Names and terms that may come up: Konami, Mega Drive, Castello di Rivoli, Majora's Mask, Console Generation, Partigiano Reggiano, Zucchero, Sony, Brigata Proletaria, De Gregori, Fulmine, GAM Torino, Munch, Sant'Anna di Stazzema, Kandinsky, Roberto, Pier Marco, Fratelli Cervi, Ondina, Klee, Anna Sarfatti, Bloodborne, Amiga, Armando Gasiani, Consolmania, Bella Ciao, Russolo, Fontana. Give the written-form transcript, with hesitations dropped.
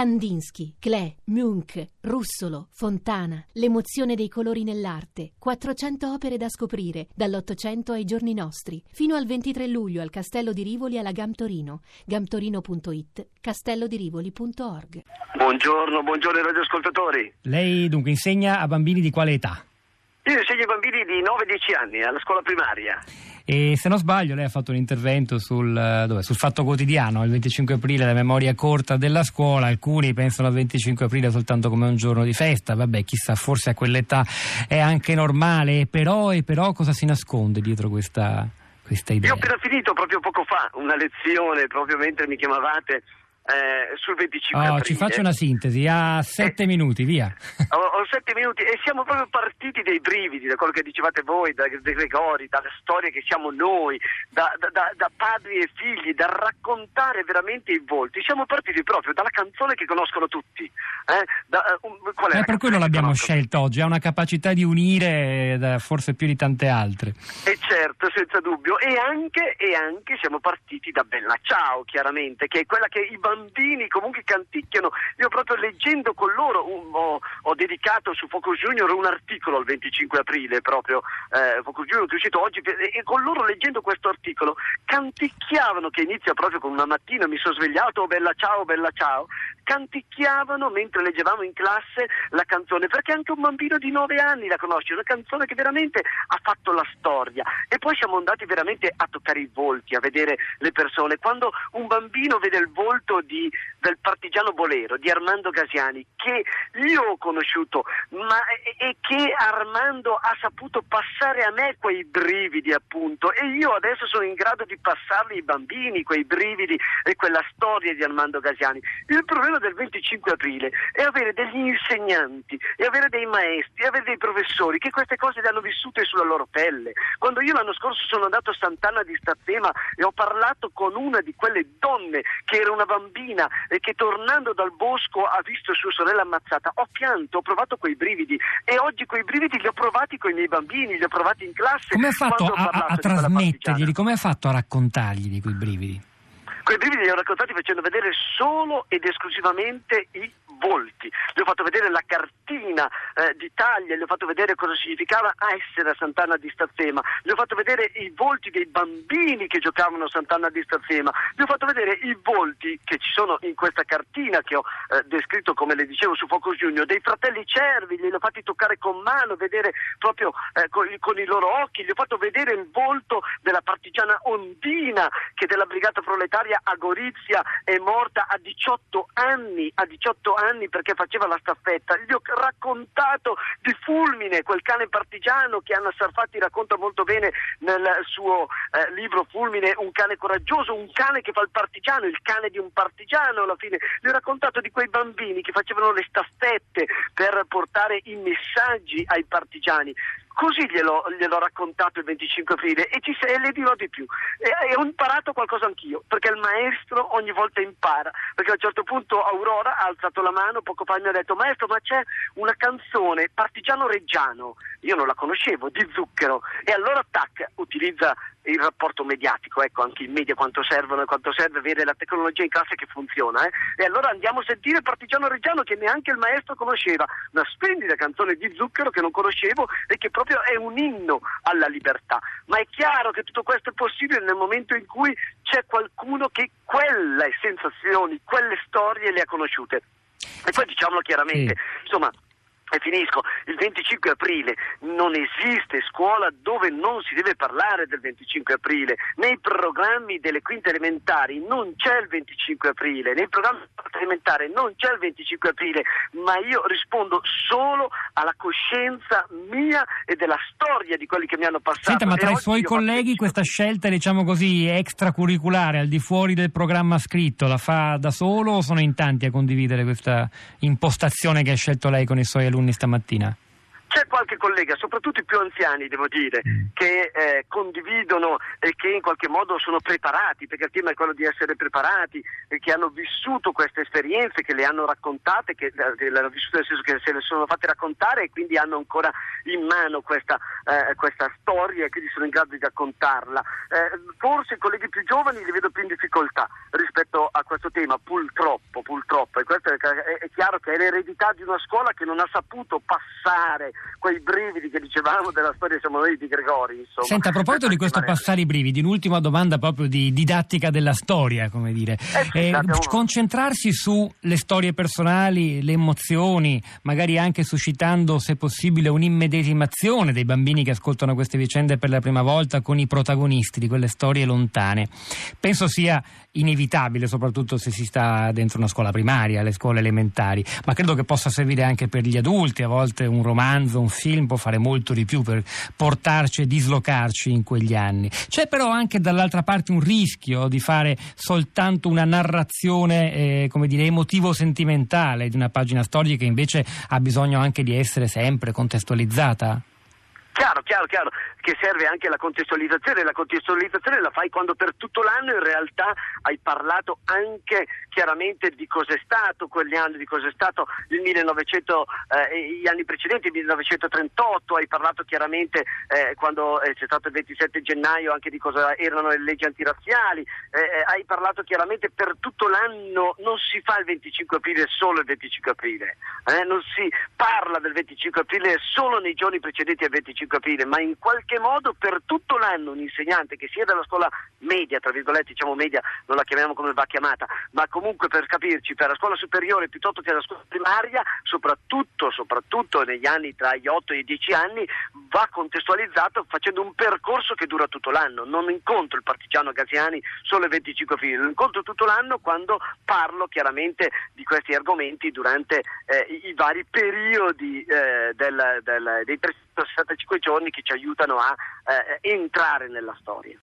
Kandinsky, Klee, Munch, Russolo, Fontana, l'emozione dei colori nell'arte, 400 opere da scoprire, dall'Ottocento ai giorni nostri, fino al 23 luglio al Castello di Rivoli alla GAM Torino, gamtorino.it, castellodirivoli.org. Buongiorno ai radioascoltatori. Lei dunque insegna a bambini di quale età? Io insegno ai bambini di 9-10 anni alla scuola primaria. E se non sbaglio lei ha fatto un intervento sul Fatto Quotidiano il 25 aprile, la memoria corta della scuola. Alcuni pensano al 25 aprile soltanto come un giorno di festa, vabbè, chissà, forse a quell'età è anche normale, però cosa si nasconde dietro questa idea? Io ho appena finito proprio poco fa una lezione, proprio mentre mi chiamavate, sul 25 aprile. Ci faccio una sintesi, a 7 minuti, via. Ho 7 minuti e siamo proprio partiti dai brividi, da quello che dicevate voi, da De Gregori, dalla storia che siamo noi, da padri e figli, da raccontare veramente i volti. Siamo partiti proprio dalla canzone che conoscono tutti. Qual è per quello l'abbiamo scelta oggi, ha una capacità di unire forse più di tante altre. E certo, senza dubbio. E anche siamo partiti da Bella Ciao, chiaramente, che è quella che i bambini comunque canticchiano. Io proprio leggendo con loro ho dedicato su Focus Junior un articolo al 25 aprile proprio, Focus Junior che è uscito oggi, e con loro leggendo questo articolo canticchiavano, che inizia proprio con una mattina mi sono svegliato, oh bella ciao, bella ciao, canticchiavano mentre leggevamo in classe la canzone, perché anche un bambino di 9 anni la conosce, una canzone che veramente ha fatto la storia. E poi siamo andati veramente a toccare i volti, a vedere le persone. Quando un bambino vede il volto del partigiano bolero di Armando Gasiani, che io ho conosciuto, e che Armando ha saputo passare a me quei brividi, appunto, e io adesso sono in grado di passarli ai bambini, quei brividi e quella storia di Armando Gasiani. Il problema del 25 aprile è avere degli insegnanti, e avere dei maestri, e avere dei professori che queste cose le hanno vissute sulla loro pelle. Quando io l'anno scorso sono andato a Sant'Anna di Stazzema e ho parlato con una di quelle donne che era una bambina e che tornando dal bosco ha visto sua sorella ammazzata, ho pianto, ho provato quei brividi, e oggi quei brividi li ho provati con i miei bambini, li ho provati in classe. Come ha fatto a trasmetterglieli? Come ha fatto a raccontargli di quei brividi? Quei brividi li ho raccontati facendo vedere solo ed esclusivamente i volti, gli ho fatto vedere la cartina d'Italia, gli ho fatto vedere cosa significava essere a Sant'Anna di Stazzema, gli ho fatto vedere i volti dei bambini che giocavano a Sant'Anna di Stazzema, gli ho fatto vedere i volti che ci sono in questa cartina che ho descritto, come le dicevo, su Focus Junior, dei fratelli Cervi, li ho fatti toccare con mano, vedere proprio con i loro occhi, gli ho fatto vedere il volto della partigiana Ondina, che della Brigata Proletaria a Gorizia è morta a 18 anni perché faceva la staffetta. Gli ho raccontato di Fulmine, quel cane partigiano che Anna Sarfatti racconta molto bene nel suo libro Fulmine, un cane coraggioso, un cane che fa il partigiano, il cane di un partigiano alla fine. Gli ho raccontato di quei bambini che facevano le staffette per portare i messaggi ai partigiani. Così gliel'ho raccontato il 25 aprile e le dirò di più. E ho imparato qualcosa anch'io, perché il maestro ogni volta impara, perché a un certo punto Aurora ha alzato la mano poco fa e mi ha detto: maestro, ma c'è una canzone Partigiano Reggiano, io non la conoscevo, di Zucchero. E allora tac, utilizza il rapporto mediatico, ecco, anche i media quanto servono e quanto serve avere la tecnologia in classe che funziona, E allora andiamo a sentire Partigiano Reggiano, che neanche il maestro conosceva, una splendida canzone di Zucchero che non conoscevo e che proprio è un inno alla libertà. Ma è chiaro che tutto questo è possibile nel momento in cui c'è qualcuno che quelle sensazioni, quelle storie le ha conosciute. E poi diciamolo chiaramente, insomma, e finisco, il 25 aprile non esiste scuola dove non si deve parlare del 25 aprile, nei programmi delle quinte elementari non c'è il 25 aprile, nei programmi elementari non c'è il 25 aprile, ma io rispondo solo alla coscienza mia e della storia di quelli che mi hanno passato. Senta, ma tra i suoi colleghi questa scelta, diciamo così, extracurriculare, al di fuori del programma scritto, la fa da solo o sono in tanti a condividere questa impostazione che ha scelto lei con i suoi alunni stamattina? C'è qualche collega, soprattutto i più anziani devo dire, che condividono e che in qualche modo sono preparati, perché il tema è quello di essere preparati, che hanno vissuto queste esperienze, che le hanno raccontate, che le hanno vissute nel senso che se le sono fatte raccontare e quindi hanno ancora in mano questa storia e quindi sono in grado di raccontarla. Forse i colleghi più giovani li vedo più in difficoltà rispetto a questo tema, purtroppo, e questo è chiaro che è l'eredità di una scuola che non ha saputo passare quei brividi che dicevamo della storia, siamo noi, di Gregori, insomma. Senta, a proposito di questo passare i brividi, un'ultima domanda proprio di didattica della storia, come dire, concentrarsi sulle storie personali, le emozioni, magari anche suscitando, se possibile, un'immedesimazione dei bambini che ascoltano queste vicende per la prima volta con i protagonisti di quelle storie lontane, penso sia inevitabile, soprattutto se si sta dentro una scuola primaria, le scuole elementari, ma credo che possa servire anche per gli adulti. A volte un romanzo, un film può fare molto di più per portarci e dislocarci in quegli anni. C'è però anche dall'altra parte un rischio di fare soltanto una narrazione emotivo-sentimentale di una pagina storica che invece ha bisogno anche di essere sempre contestualizzata. Chiaro, che serve anche la contestualizzazione. La contestualizzazione la fai quando per tutto l'anno in realtà hai parlato anche chiaramente di cos'è stato quegli anni, di cos'è stato il 1900, gli anni precedenti, il 1938, hai parlato chiaramente quando c'è stato il 27 gennaio anche di cosa erano le leggi antirazziali, hai parlato chiaramente per tutto l'anno. Non si fa il 25 aprile solo il 25 aprile, non si parla del 25 aprile solo nei giorni precedenti al 25 aprile, ma in qualche modo per tutto l'anno un insegnante, che sia dalla scuola media, tra virgolette, diciamo media, non la chiamiamo come va chiamata, ma comunque per capirci, per la scuola superiore piuttosto che la scuola primaria, soprattutto negli anni tra gli 8 e i 10 anni, va contestualizzato facendo un percorso che dura tutto l'anno. Non incontro il partigiano Gasiani solo il 25 aprile, lo incontro tutto l'anno quando parlo chiaramente di questi argomenti durante i vari periodi dei 365 giorni che ci aiutano a entrare nella storia.